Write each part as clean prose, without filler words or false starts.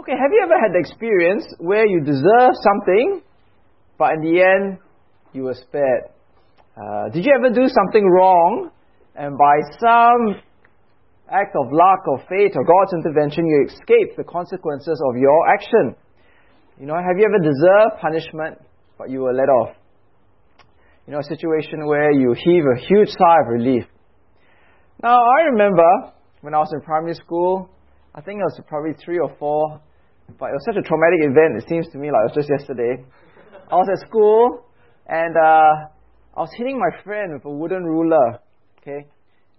Okay, have you ever had the experience where you deserve something, but in the end, you were spared? Did you ever do something wrong, and by some act of luck or fate or God's intervention, you escaped the consequences of your action? You know, have you ever deserved punishment, but you were let off? You know, a situation where you heave a huge sigh of relief. Now, I remember when I was in primary school, I think it was probably 3 or 4, but it was such a traumatic event, it seems to me like it was just yesterday. I was at school, and I was hitting my friend with a wooden ruler, okay?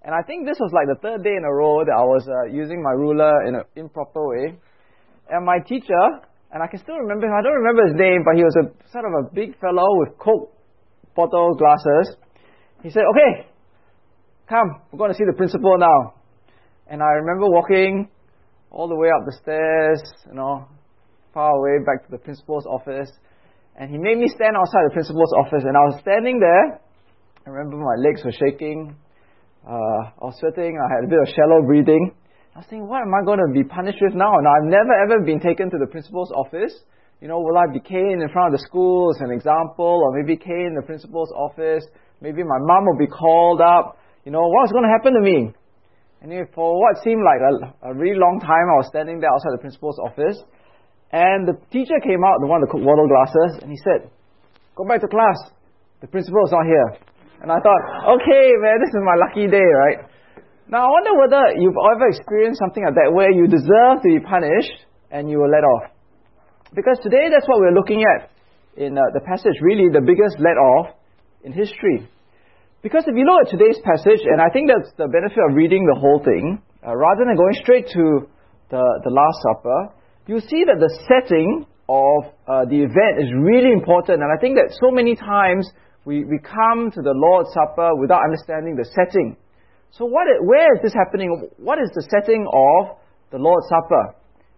And I think this was like the 3rd day in a row that I was using my ruler in an improper way. And my teacher, and I can still remember him, I don't remember his name, but he was a sort of a big fellow with Coke bottle glasses. He said, "Okay, come, we're going to see the principal now." And I remember walking all the way up the stairs, you know, far away back to the principal's office. And he made me stand outside the principal's office. And I was standing there. I remember my legs were shaking. I was sweating. I had a bit of shallow breathing. I was thinking, what am I going to be punished with now? Now, I've never ever been taken to the principal's office. You know, will I be caned in front of the school as an example? Or maybe caned in the principal's office? Maybe my mom will be called up. You know, what's going to happen to me? And for what seemed like a really long time, I was standing there outside the principal's office. And the teacher came out, the one with the waddle glasses, and he said, "Go back to class. The principal is not here." And I thought, okay, man, this is my lucky day, right? Now, I wonder whether you've ever experienced something like that where you deserve to be punished and you were let off. Because today, that's what we're looking at in the passage, really the biggest let off in history. Because if you look at today's passage, and I think that's the benefit of reading the whole thing, rather than going straight to the Last Supper, you'll see that the setting of the event is really important. And I think that so many times we come to the Lord's Supper without understanding the setting. So where is this happening? What is the setting of the Lord's Supper?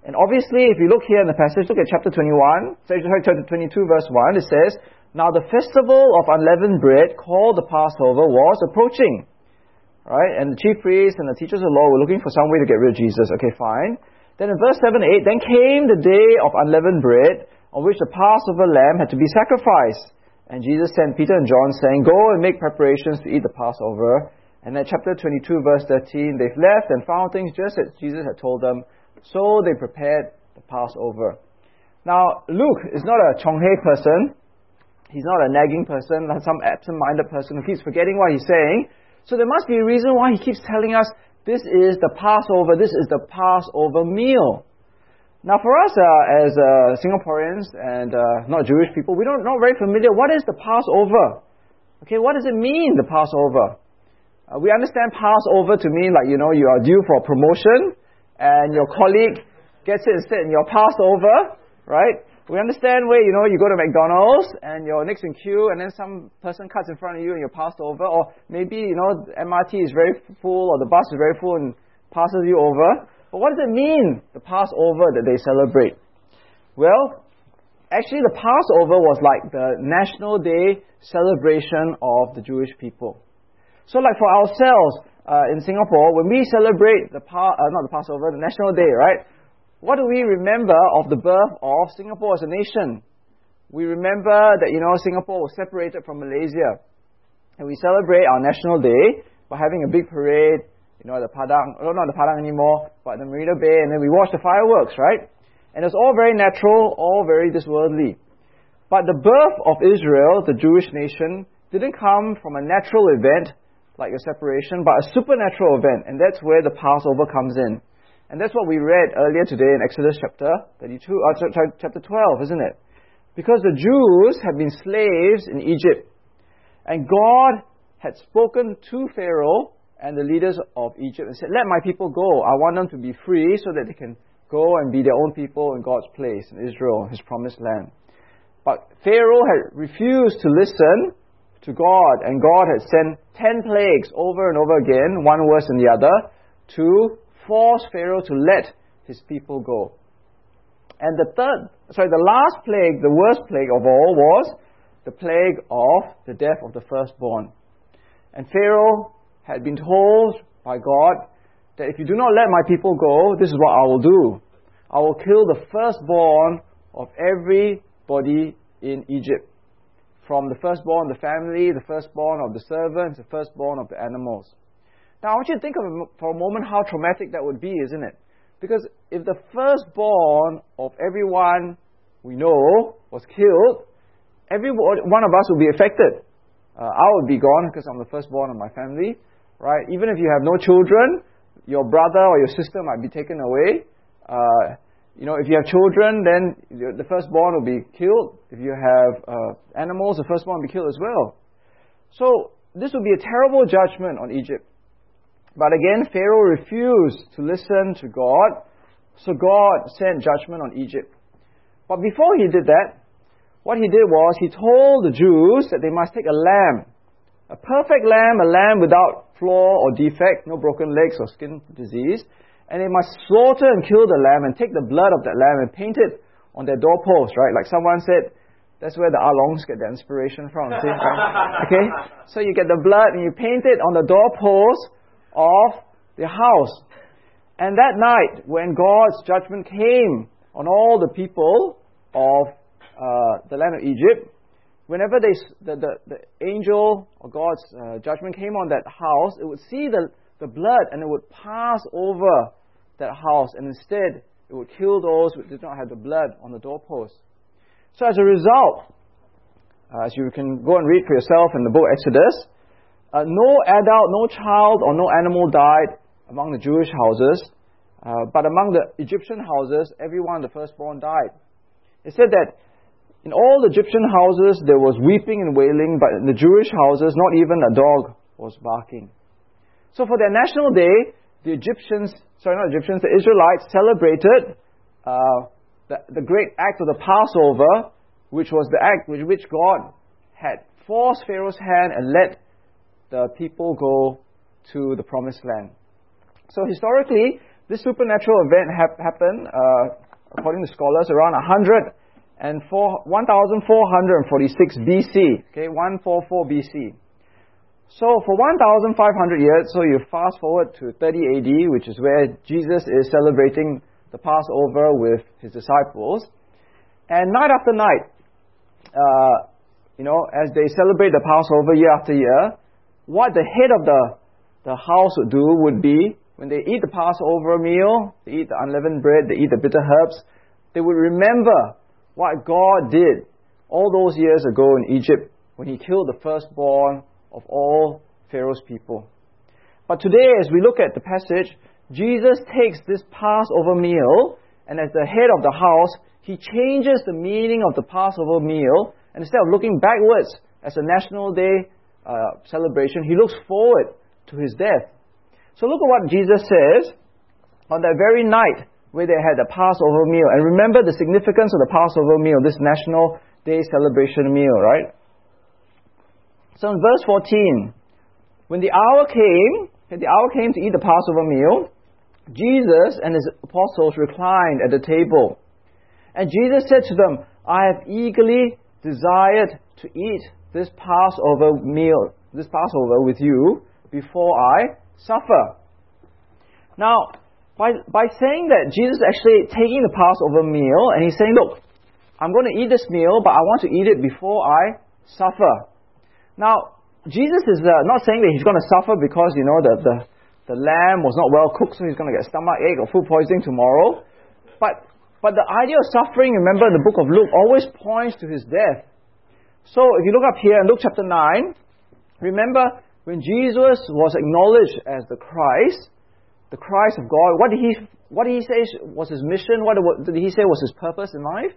And obviously, if you look here in the passage, look at chapter 22, verse 1, it says, "Now the festival of unleavened bread, called the Passover, was approaching." Right? And the chief priests and the teachers of the law were looking for some way to get rid of Jesus. Okay, fine. Then in verse 7 and 8, "Then came the day of unleavened bread, on which the Passover lamb had to be sacrificed. And Jesus sent Peter and John, saying, 'Go and make preparations to eat the Passover.'" And then chapter 22, verse 13, "They've left and found things just as Jesus had told them. So they prepared the Passover." Now, Luke is not a chonghei person. He's not a nagging person, not some absent-minded person who keeps forgetting what he's saying. So there must be a reason why he keeps telling us, this is the Passover, this is the Passover meal. Now for us as Singaporeans and not Jewish people, we don't not very familiar, what is the Passover? Okay, what does it mean, the Passover? We understand Passover to mean like, you know, you are due for a promotion and your colleague gets it instead and you're passed over, right? We understand where, you know, you go to McDonald's and you're next in queue and then some person cuts in front of you and you're passed over. Or maybe, you know, the MRT is very full or the bus is very full and passes you over. But what does it mean, the Passover that they celebrate? Well, actually the Passover was like the National Day celebration of the Jewish people. So like for ourselves in Singapore, when we celebrate the National Day, right? What do we remember of the birth of Singapore as a nation? We remember that, you know, Singapore was separated from Malaysia. And we celebrate our National Day by having a big parade, you know, not the Padang anymore, but the Marina Bay, and then we watch the fireworks, right? And it's all very natural, all very this worldly. But the birth of Israel, the Jewish nation, didn't come from a natural event, like your separation, but a supernatural event. And that's where the Passover comes in. And that's what we read earlier today in Exodus chapter 12, isn't it? Because the Jews had been slaves in Egypt. And God had spoken to Pharaoh and the leaders of Egypt and said, "Let my people go. I want them to be free so that they can go and be their own people in God's place, in Israel, His promised land." But Pharaoh had refused to listen to God. And God had sent 10 plagues over and over again, one worse than the other, to force Pharaoh to let his people go. And the last plague, the worst plague of all, was the plague of the death of the firstborn. And Pharaoh had been told by God that if you do not let my people go, this is what I will do. I will kill the firstborn of everybody in Egypt. From the firstborn of the family, the firstborn of the servants, the firstborn of the animals. Now I want you to think of for a moment how traumatic that would be, isn't it? Because if the firstborn of everyone we know was killed, every one of us would be affected. I would be gone because I'm the firstborn of my family, right? Even if you have no children, your brother or your sister might be taken away. If you have children, then the firstborn will be killed. If you have animals, the firstborn will be killed as well. So this would be a terrible judgment on Egypt. But again, Pharaoh refused to listen to God, so God sent judgment on Egypt. But before he did that, what he did was, he told the Jews that they must take a lamb, a perfect lamb, a lamb without flaw or defect, no broken legs or skin disease, and they must slaughter and kill the lamb and take the blood of that lamb and paint it on their doorpost, right? Like someone said, that's where the Alongs get their inspiration from, see? Okay? So you get the blood and you paint it on the doorpost of the house. And that night, when God's judgment came on all the people of the land of Egypt, whenever the angel or God's judgment came on that house, it would see the blood and it would pass over that house, and instead it would kill those who did not have the blood on the doorpost. So as a result, as you can go and read for yourself in the book Exodus, no adult, no child or no animal died among the Jewish houses, but among the Egyptian houses, everyone, the firstborn, died. It said that in all the Egyptian houses, there was weeping and wailing, but in the Jewish houses, not even a dog was barking. So for their national day, the Israelites celebrated the great act of the Passover, which was the act with which God had forced Pharaoh's hand and let the people go to the Promised Land. So historically, this supernatural event happened, according to scholars, around 1446 BC, okay, 144 BC. So for 1,500 years, so you fast forward to 30 AD, which is where Jesus is celebrating the Passover with his disciples. And night after night, as they celebrate the Passover year after year, what the head of the house would do would be, when they eat the Passover meal, they eat the unleavened bread, they eat the bitter herbs, they would remember what God did all those years ago in Egypt when he killed the firstborn of all Pharaoh's people. But today, as we look at the passage, Jesus takes this Passover meal, and as the head of the house, he changes the meaning of the Passover meal, and instead of looking backwards as a national day celebration, he looks forward to his death. So look at what Jesus says on that very night where they had the Passover meal. And remember the significance of the Passover meal, this National Day celebration meal, right? So in verse 14, when the hour came to eat the Passover meal, Jesus and his apostles reclined at the table. And Jesus said to them, I have eagerly desired to eat this Passover meal, this Passover with you, before I suffer. Now, by saying that, Jesus is actually taking the Passover meal and he's saying, look, I'm going to eat this meal, but I want to eat it before I suffer. Now, Jesus is not saying that he's going to suffer because, the lamb was not well cooked, so he's going to get stomach ache or food poisoning tomorrow. But the idea of suffering, remember in the book of Luke, always points to his death. So if you look up here in Luke chapter 9, remember, when Jesus was acknowledged as the Christ of God, what did he say was his mission? What did he say was his purpose in life?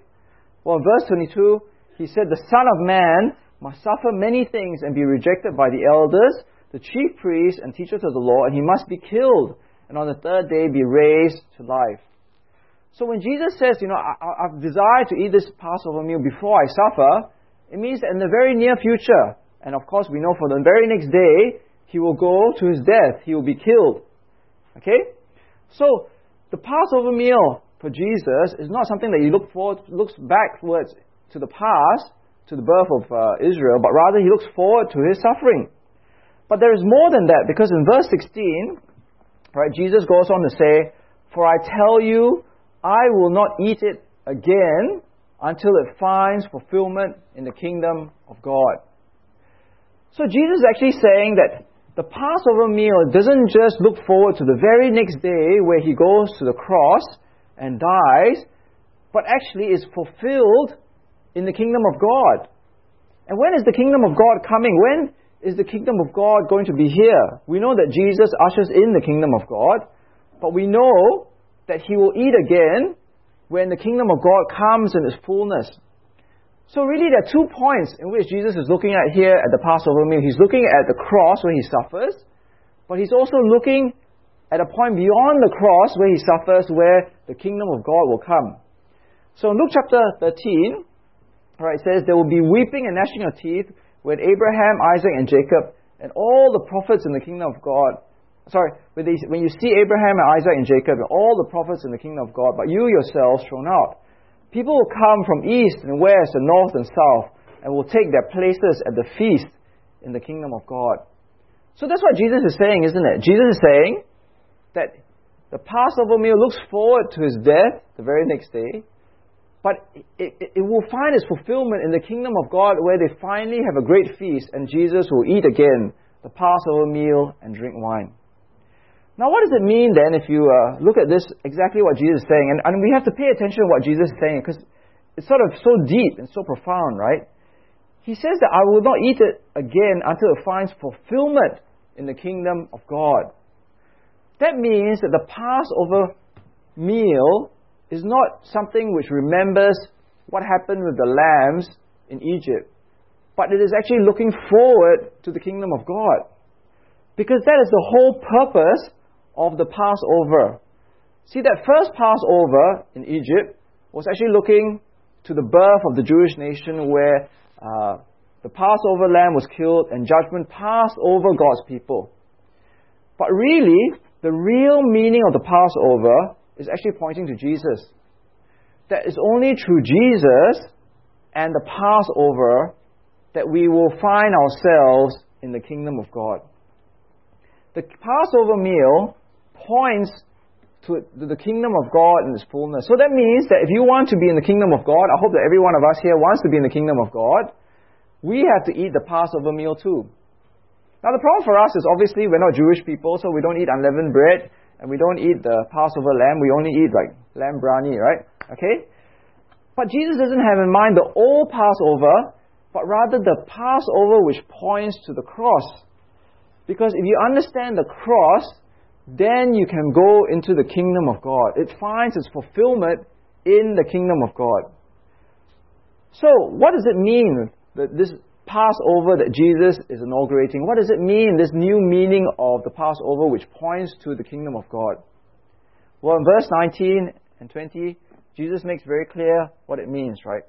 Well, in verse 22, he said, the Son of Man must suffer many things and be rejected by the elders, the chief priests and teachers of the law, and he must be killed, and on the third day be raised to life. So when Jesus says, I've desired to eat this Passover meal before I suffer, it means that in the very near future, and of course, we know for the very next day, he will go to his death. He will be killed. Okay? So, the Passover meal for Jesus is not something that he looks backwards to the past, to the birth of Israel, but rather he looks forward to his suffering. But there is more than that, because in verse 16, right, Jesus goes on to say, for I tell you, I will not eat it again until it finds fulfillment in the kingdom of God. So Jesus is actually saying that the Passover meal doesn't just look forward to the very next day where he goes to the cross and dies, but actually is fulfilled in the kingdom of God. And when is the kingdom of God coming? When is the kingdom of God going to be here? We know that Jesus ushers in the kingdom of God, but we know that he will eat again when the kingdom of God comes in its fullness. So really there are 2 points in which Jesus is looking at here at the Passover meal. He's looking at the cross where he suffers, but he's also looking at a point beyond the cross where he suffers, where the kingdom of God will come. So in Luke chapter 13, it says, there will be weeping and gnashing of teeth when Abraham, Isaac and Jacob and all the prophets in the kingdom of God, when you see Abraham and Isaac and Jacob and all the prophets in the kingdom of God, but you yourselves thrown out. People will come from east and west and north and south and will take their places at the feast in the kingdom of God. So that's what Jesus is saying, isn't it? Jesus is saying that the Passover meal looks forward to his death the very next day, but it will find its fulfillment in the kingdom of God where they finally have a great feast and Jesus will eat again the Passover meal and drink wine. Now what does it mean then if you look at this, exactly what Jesus is saying? And we have to pay attention to what Jesus is saying because it's sort of so deep and so profound, right? He says that I will not eat it again until it finds fulfillment in the kingdom of God. That means that the Passover meal is not something which remembers what happened with the lambs in Egypt, but it is actually looking forward to the kingdom of God. Because that is the whole purpose of the Passover. See, that first Passover in Egypt was actually looking to the birth of the Jewish nation where the Passover lamb was killed and judgment passed over God's people. But really, the real meaning of the Passover is actually pointing to Jesus. That it's only through Jesus and the Passover that we will find ourselves in the kingdom of God. The Passover meal points to the kingdom of God in its fullness. So that means that if you want to be in the kingdom of God, I hope that every one of us here wants to be in the kingdom of God, we have to eat the Passover meal too. Now the problem for us is obviously we're not Jewish people, so we don't eat unleavened bread, and we don't eat the Passover lamb, we only eat like lamb biryani, right? Okay? But Jesus doesn't have in mind the old Passover, but rather the Passover which points to the cross. Because if you understand the cross, then you can go into the kingdom of God. It finds its fulfillment in the kingdom of God. So, what does it mean that this Passover that Jesus is inaugurating? What does it mean, this new meaning of the Passover which points to the kingdom of God? Well, in verse 19 and 20, Jesus makes very clear what it means, right?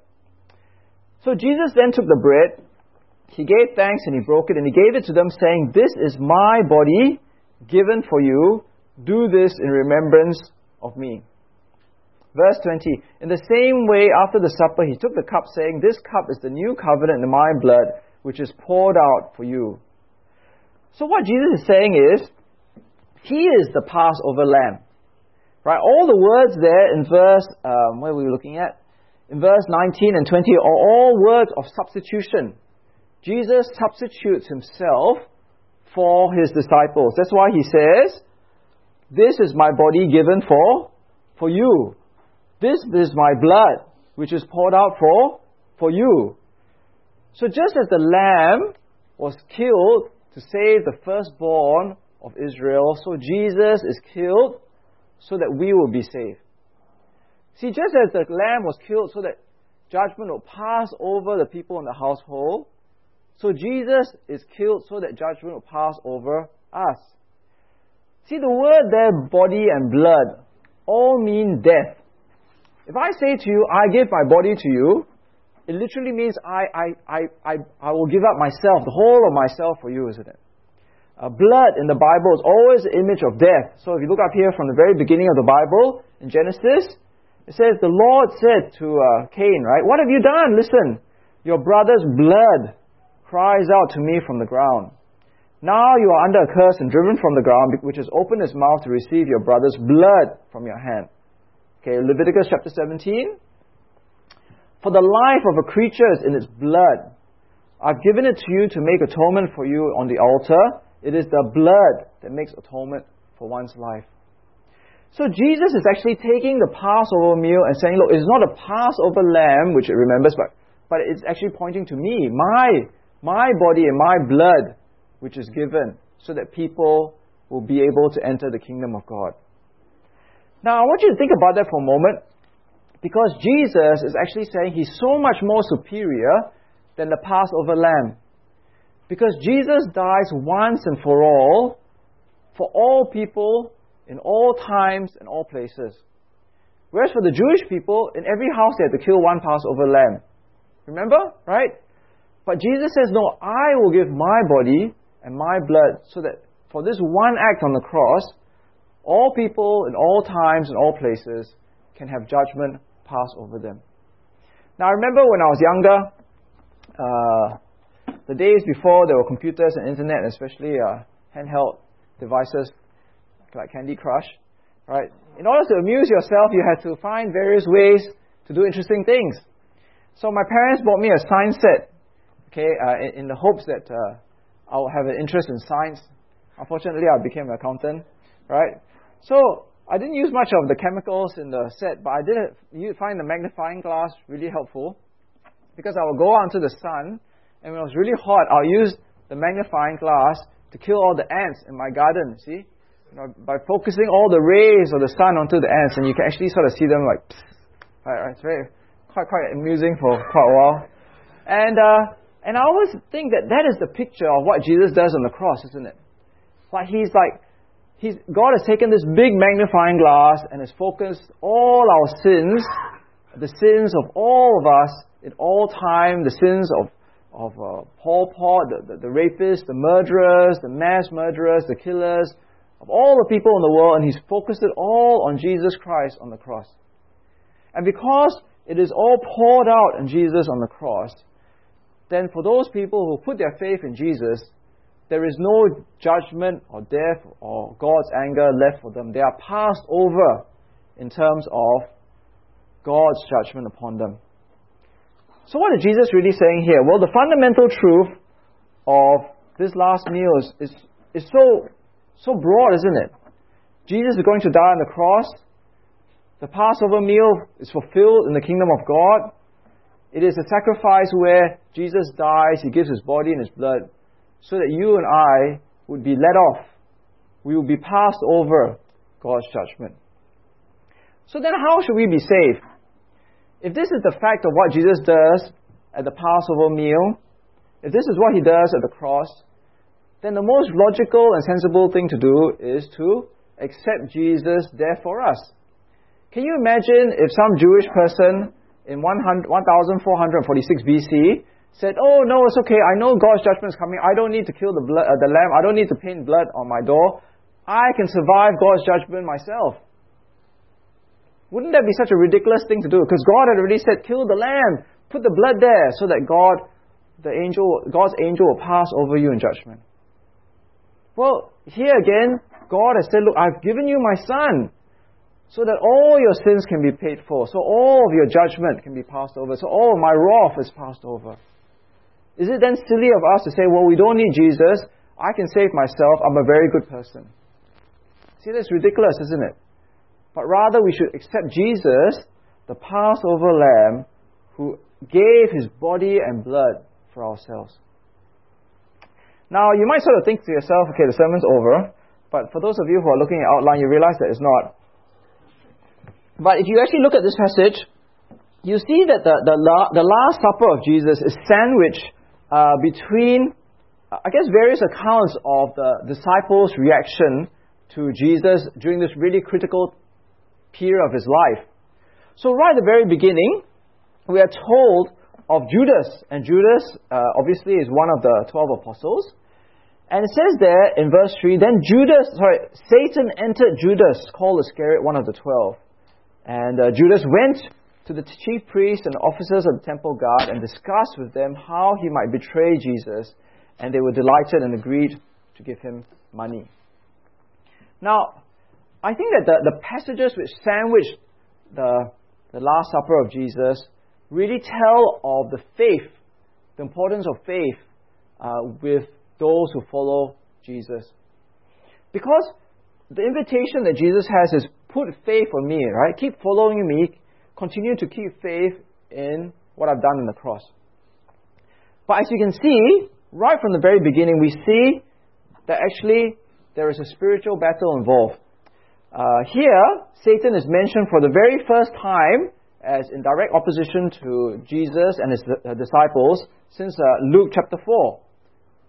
So Jesus then took the bread, he gave thanks and he broke it and he gave it to them saying, this is my body given for you. Do this in remembrance of me. Verse 20, in the same way after the supper he took the cup saying, this cup is the new covenant in my blood which is poured out for you. So what Jesus is saying is, he is the Passover lamb. Right? All the words there in verse, what were we looking at? In verse 19 and 20 are all words of substitution. Jesus substitutes himself for his disciples. That's why he says, this is my body given for you. This is my blood, which is poured out for you. So just as the lamb was killed to save the firstborn of Israel, so Jesus is killed so that we will be saved. See, just as the lamb was killed so that judgment will pass over the people in the household, so Jesus is killed so that judgment will pass over us. See, the word there, body and blood, all mean death. If I say to you, I give my body to you, it literally means I will give up myself, the whole of myself for you, isn't it? Blood in the Bible is always an image of death. So if you look up here from the very beginning of the Bible, in Genesis, it says, the Lord said to Cain, right, what have you done? Listen, your brother's blood cries out to me from the ground. Now you are under a curse and driven from the ground, which has opened its mouth to receive your brother's blood from your hand. Okay, Leviticus chapter 17. For the life of a creature is in its blood. I've given it to you to make atonement for you on the altar. It is the blood that makes atonement for one's life. So Jesus is actually taking the Passover meal and saying, look, it's not a Passover lamb, which it remembers, but it's actually pointing to me, my body and my blood, which is given, so that people will be able to enter the kingdom of God. Now, I want you to think about that for a moment, because Jesus is actually saying he's so much more superior than the Passover lamb. Because Jesus dies once and for all people, in all times and all places. Whereas for the Jewish people, in every house they had to kill one Passover lamb. Remember? Right? But Jesus says, no, I will give my body and my blood so that for this one act on the cross, all people in all times and all places can have judgment pass over them. Now, I remember when I was younger, the days before there were computers and internet, especially handheld devices like Candy Crush, right? In order to amuse yourself, you had to find various ways to do interesting things. So my parents bought me a science set, okay, in the hopes that I'll have an interest in science. Unfortunately, I became an accountant, right? So I didn't use much of the chemicals in the set, but I did find the magnifying glass really helpful, because I would go out into the sun, and when it was really hot, I'll use the magnifying glass to kill all the ants in my garden, see? You know, by focusing all the rays of the sun onto the ants, and you can actually sort of see them like, psst. Right, it's very quite amusing for quite a while. And I always think that is the picture of what Jesus does on the cross, isn't it? Like God has taken this big magnifying glass and has focused all our sins, the sins of all of us in all time, the sins of Pol Pot, the rapists, the murderers, the mass murderers, the killers, of all the people in the world, and he's focused it all on Jesus Christ on the cross. And because it is all poured out on Jesus on the cross, then for those people who put their faith in Jesus, there is no judgment or death or God's anger left for them. They are passed over in terms of God's judgment upon them. So what is Jesus really saying here? Well, the fundamental truth of this last meal is so broad, isn't it? Jesus is going to die on the cross. The Passover meal is fulfilled in the kingdom of God. It is a sacrifice where Jesus dies, he gives his body and his blood, so that you and I would be let off. We will be passed over God's judgment. So then how should we be saved? If this is the fact of what Jesus does at the Passover meal, if this is what he does at the cross, then the most logical and sensible thing to do is to accept Jesus' death for us. Can you imagine if some Jewish person in 1446 BC said, oh no, it's okay, I know God's judgment is coming, I don't need to kill the lamb, I don't need to paint blood on my door, I can survive God's judgment myself. Wouldn't that be such a ridiculous thing to do? Because God had already said, kill the lamb, put the blood there, so that God's angel will pass over you in judgment. Well, here again, God has said, look, I've given you my Son so that all your sins can be paid for, so all of your judgment can be passed over, so all of my wrath is passed over. Is it then silly of us to say, well, we don't need Jesus, I can save myself, I'm a very good person? See, that's ridiculous, isn't it? But rather we should accept Jesus, the Passover lamb, who gave his body and blood for ourselves. Now, you might sort of think to yourself, okay, the sermon's over, but for those of you who are looking at outline, you realize that it's not. But if you actually look at this passage, you see that the Last Supper of Jesus is sandwiched between, I guess, various accounts of the disciples' reaction to Jesus during this really critical period of his life. So right at the very beginning, we are told of Judas, and Judas obviously is one of the 12 apostles. And it says there in verse 3, then Satan entered Judas, called Iscariot, one of the 12. And Judas went to the chief priests and officers of the temple guard and discussed with them how he might betray Jesus, and they were delighted and agreed to give him money. Now, I think that the passages which sandwich the Last Supper of Jesus really tell of the faith, the importance of faith with those who follow Jesus. Because the invitation that Jesus has is, put faith on me, right? Keep following me. Continue to keep faith in what I've done on the cross. But as you can see, right from the very beginning, we see that actually there is a spiritual battle involved. Here, Satan is mentioned for the very first time as in direct opposition to Jesus and his disciples since Luke chapter 4.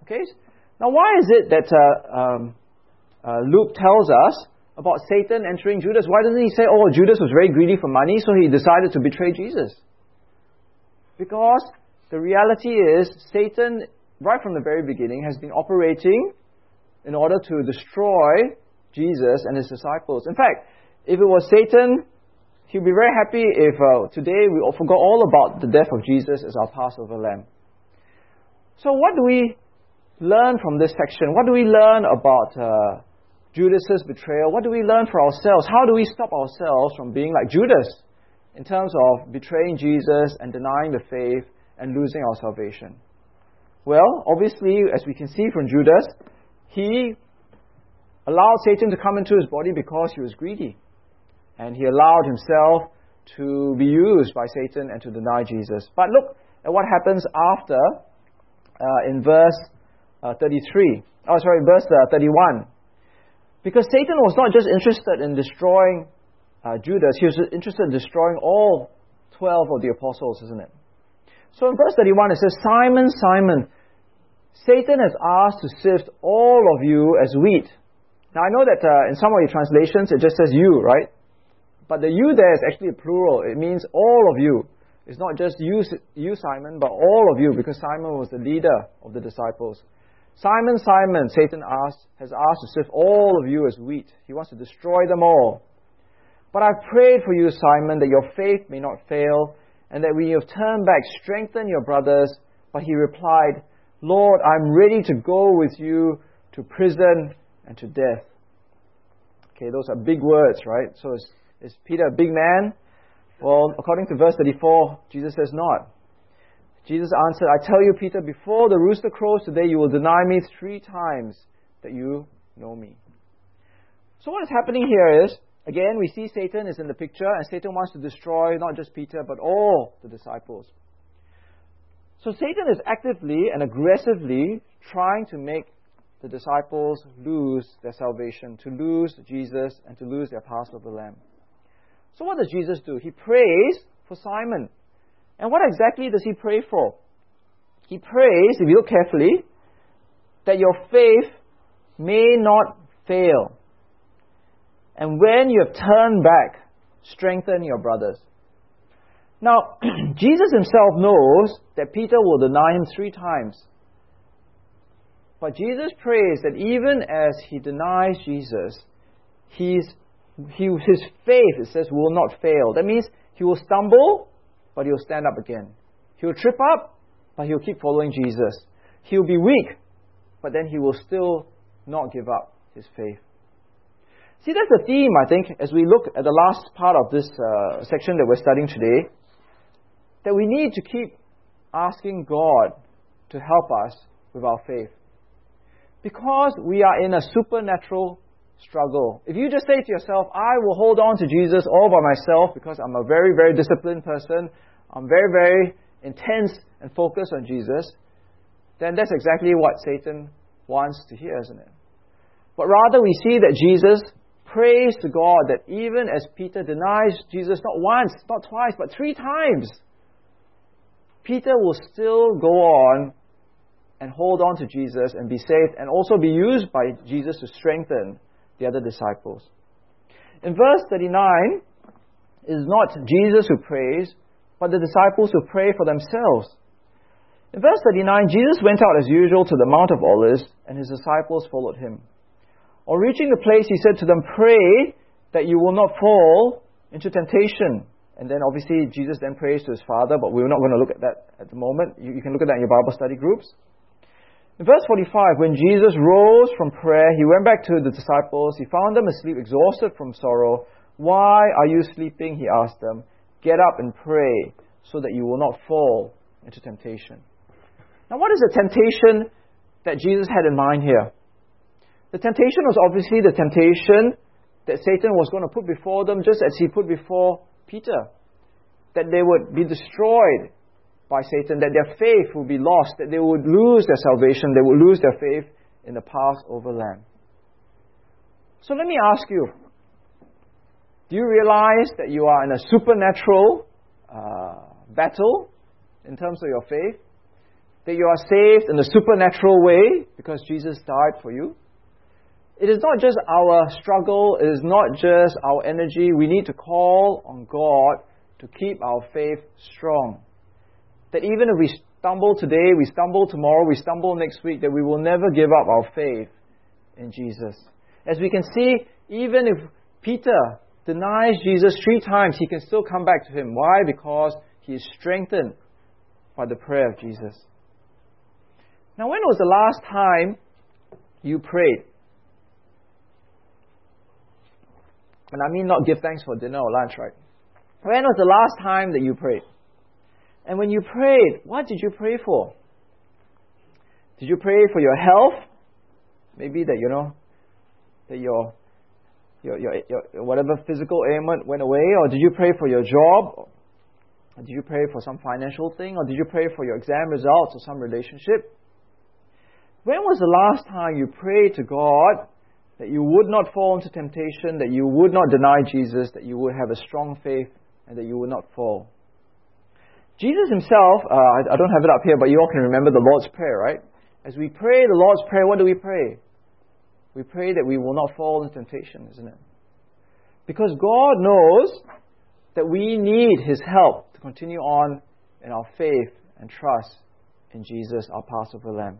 Okay? Now, why is it that Luke tells us about Satan entering Judas? Why doesn't he say, oh, Judas was very greedy for money, so he decided to betray Jesus? Because the reality is, Satan, right from the very beginning, has been operating in order to destroy Jesus and his disciples. In fact, if it was Satan, he'd be very happy if today we all forgot all about the death of Jesus as our Passover lamb. So what do we learn from this section? What do we learn about Judas' betrayal? What do we learn for ourselves? How do we stop ourselves from being like Judas in terms of betraying Jesus and denying the faith and losing our salvation? Well, obviously, as we can see from Judas, he allowed Satan to come into his body because he was greedy. And he allowed himself to be used by Satan and to deny Jesus. But look at what happens after in verse 33. Oh, sorry, verse 31. Because Satan was not just interested in destroying Judas, he was interested in destroying all 12 of the apostles, isn't it? So in verse 31 it says, Simon, Simon, Satan has asked to sift all of you as wheat. Now I know that in some of your translations it just says you, right? But the you there is actually a plural. It means all of you. It's not just you Simon, but all of you, because Simon was the leader of the disciples. Simon, Simon, Satan has asked to sift all of you as wheat. He wants to destroy them all. But I've prayed for you, Simon, that your faith may not fail, and that when you have turned back, strengthen your brothers. But he replied, Lord, I'm ready to go with you to prison and to death. Okay, those are big words, right? So is Peter a big man? Well, according to verse 34, Jesus says not. Jesus answered, I tell you, Peter, before the rooster crows today, you will deny me 3 times that you know me. So what is happening here is, again, we see Satan is in the picture, and Satan wants to destroy not just Peter, but all the disciples. So Satan is actively and aggressively trying to make the disciples lose their salvation, to lose Jesus and to lose their Passover lamb. So what does Jesus do? He prays for Simon. And what exactly does he pray for? He prays, if you look carefully, that your faith may not fail. And when you have turned back, strengthen your brothers. Now, Jesus himself knows that Peter will deny him 3 times. But Jesus prays that even as he denies Jesus, his faith, it says, will not fail. That means he will stumble, but he'll stand up again. He'll trip up, but he'll keep following Jesus. He'll be weak, but then he will still not give up his faith. See, that's the theme, I think, as we look at the last part of this section that we're studying today, that we need to keep asking God to help us with our faith. Because we are in a supernatural struggle. If you just say to yourself, I will hold on to Jesus all by myself because I'm a very, very disciplined person, I'm very, very intense and focused on Jesus, then that's exactly what Satan wants to hear, isn't it? But rather we see that Jesus prays to God that even as Peter denies Jesus not once, not twice, but 3 times, Peter will still go on and hold on to Jesus and be saved and also be used by Jesus to strengthen the other disciples. In verse 39, it is not Jesus who prays, but the disciples who pray for themselves. In verse 39, Jesus went out as usual to the Mount of Olives, and his disciples followed him. On reaching the place, he said to them, pray that you will not fall into temptation. And then obviously, Jesus then prays to his Father, but we're not going to look at that at the moment. You can look at that in your Bible study groups. In verse 45, when Jesus rose from prayer, he went back to the disciples. He found them asleep, exhausted from sorrow. Why are you sleeping? He asked them. Get up and pray so that you will not fall into temptation. Now, what is the temptation that Jesus had in mind here? The temptation was obviously the temptation that Satan was going to put before them, just as he put before Peter. That they would be destroyed by Satan, that their faith would be lost, that they would lose their salvation, they would lose their faith in the Passover lamb. So let me ask you, do you realize that you are in a supernatural battle in terms of your faith? That you are saved in a supernatural way because Jesus died for you? It is not just our struggle, it is not just our energy. We need to call on God to keep our faith strong. That even if we stumble today, we stumble tomorrow, we stumble next week, that we will never give up our faith in Jesus. As we can see, even if Peter denies Jesus 3 times, he can still come back to him. Why? Because he is strengthened by the prayer of Jesus. Now, when was the last time you prayed? And I mean not give thanks for dinner or lunch, right? When was the last time that you prayed? And when you prayed, what did you pray for? Did you pray for your health? Maybe that, that your whatever physical ailment went away? Or did you pray for your job? Or did you pray for some financial thing? Or did you pray for your exam results or some relationship? When was the last time you prayed to God that you would not fall into temptation, that you would not deny Jesus, that you would have a strong faith, and that you would not fall? Jesus himself, I don't have it up here, but you all can remember the Lord's Prayer, right? As we pray the Lord's Prayer, what do we pray? We pray that we will not fall into temptation, isn't it? Because God knows that we need His help to continue on in our faith and trust in Jesus, our Passover Lamb.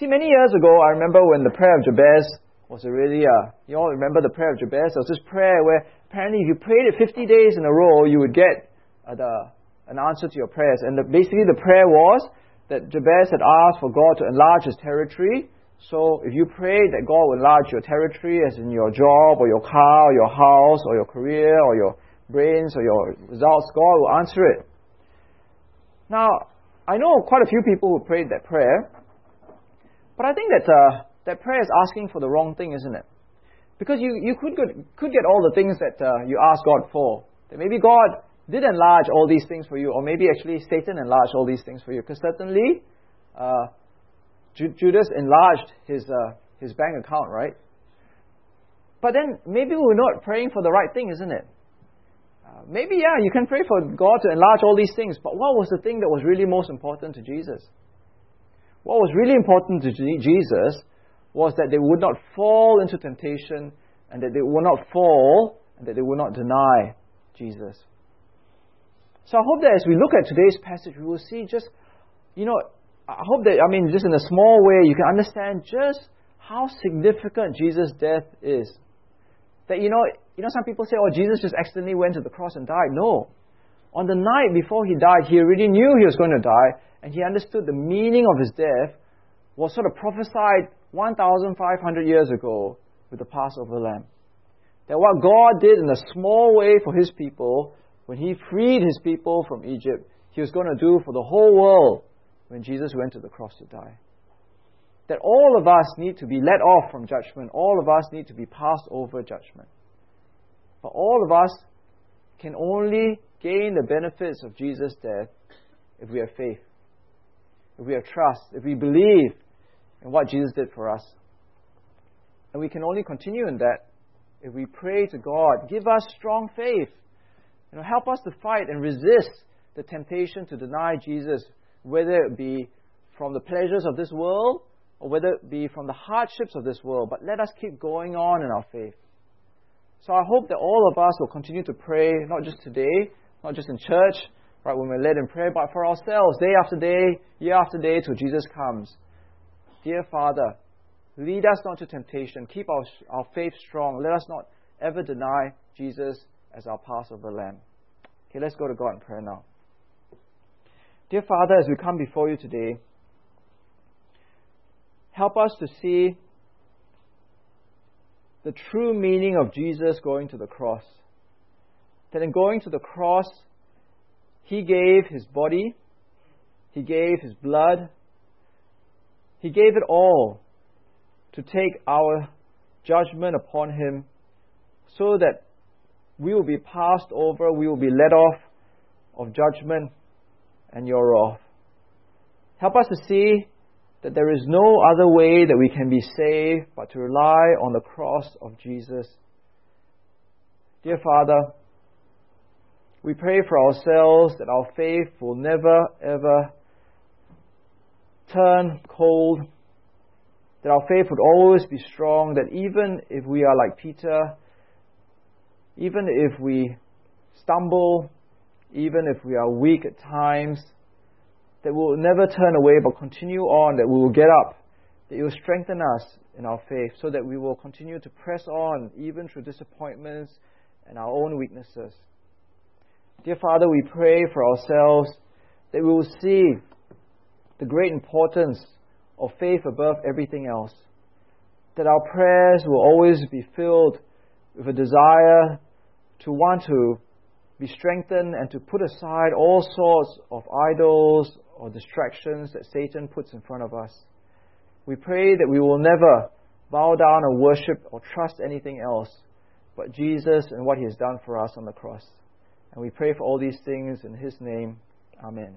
See, many years ago, I remember when the prayer of Jabez was you all remember the prayer of Jabez? There was this prayer where apparently if you prayed it 50 days in a row, you would get an answer to your prayers. And basically the prayer was that Jabez had asked for God to enlarge his territory. So if you prayed that God would enlarge your territory, as in your job or your car or your house or your career or your brains or your results, God will answer it. Now, I know quite a few people who prayed that prayer, but I think that prayer is asking for the wrong thing, isn't it? Because you could get all the things that you ask God for. That maybe God did enlarge all these things for you, or maybe actually Satan enlarged all these things for you. Because certainly, Judas enlarged his bank account, right? But then maybe we're not praying for the right thing, isn't it? Maybe you can pray for God to enlarge all these things, but what was the thing that was really most important to Jesus? What was really important to Jesus was that they would not fall into temptation, and that they would not fall, and that they would not deny Jesus. So I hope that as we look at today's passage, we will see just, I hope that, just in a small way, you can understand just how significant Jesus' death is. That, some people say, oh, Jesus just accidentally went to the cross and died. No. On the night before he died, he already knew he was going to die, and he understood the meaning of his death was sort of prophesied 1,500 years ago with the Passover lamb. That what God did in a small way for his people, when he freed his people from Egypt, he was going to do for the whole world when Jesus went to the cross to die. That all of us need to be let off from judgment. All of us need to be passed over judgment. But all of us can only gain the benefits of Jesus' death if we have faith, if we have trust, if we believe in what Jesus did for us. And we can only continue in that if we pray to God, give us strong faith. Help us to fight and resist the temptation to deny Jesus, whether it be from the pleasures of this world or whether it be from the hardships of this world. But let us keep going on in our faith. So I hope that all of us will continue to pray, not just today, not just in church, right, when we're led in prayer, but for ourselves, day after day, year after day, till Jesus comes. Dear Father, lead us not to temptation. Keep our faith strong. Let us not ever deny Jesus as our Passover lamb. Okay, let's go to God in prayer now. Dear Father, as we come before you today, help us to see the true meaning of Jesus going to the cross. That in going to the cross, He gave His body, He gave His blood, He gave it all to take our judgment upon Him so that we will be passed over, we will be let off of judgment, and you're off. Help us to see that there is no other way that we can be saved but to rely on the cross of Jesus. Dear Father, we pray for ourselves that our faith will never ever turn cold, that our faith would always be strong, that even if we are like Peter, even if we stumble, even if we are weak at times, that we will never turn away but continue on, that we will get up, that you will strengthen us in our faith so that we will continue to press on even through disappointments and our own weaknesses. Dear Father, we pray for ourselves that we will see the great importance of faith above everything else, that our prayers will always be filled with a desire to want to be strengthened and to put aside all sorts of idols or distractions that Satan puts in front of us. We pray that we will never bow down or worship or trust anything else but Jesus and what He has done for us on the cross. And we pray for all these things in His name. Amen.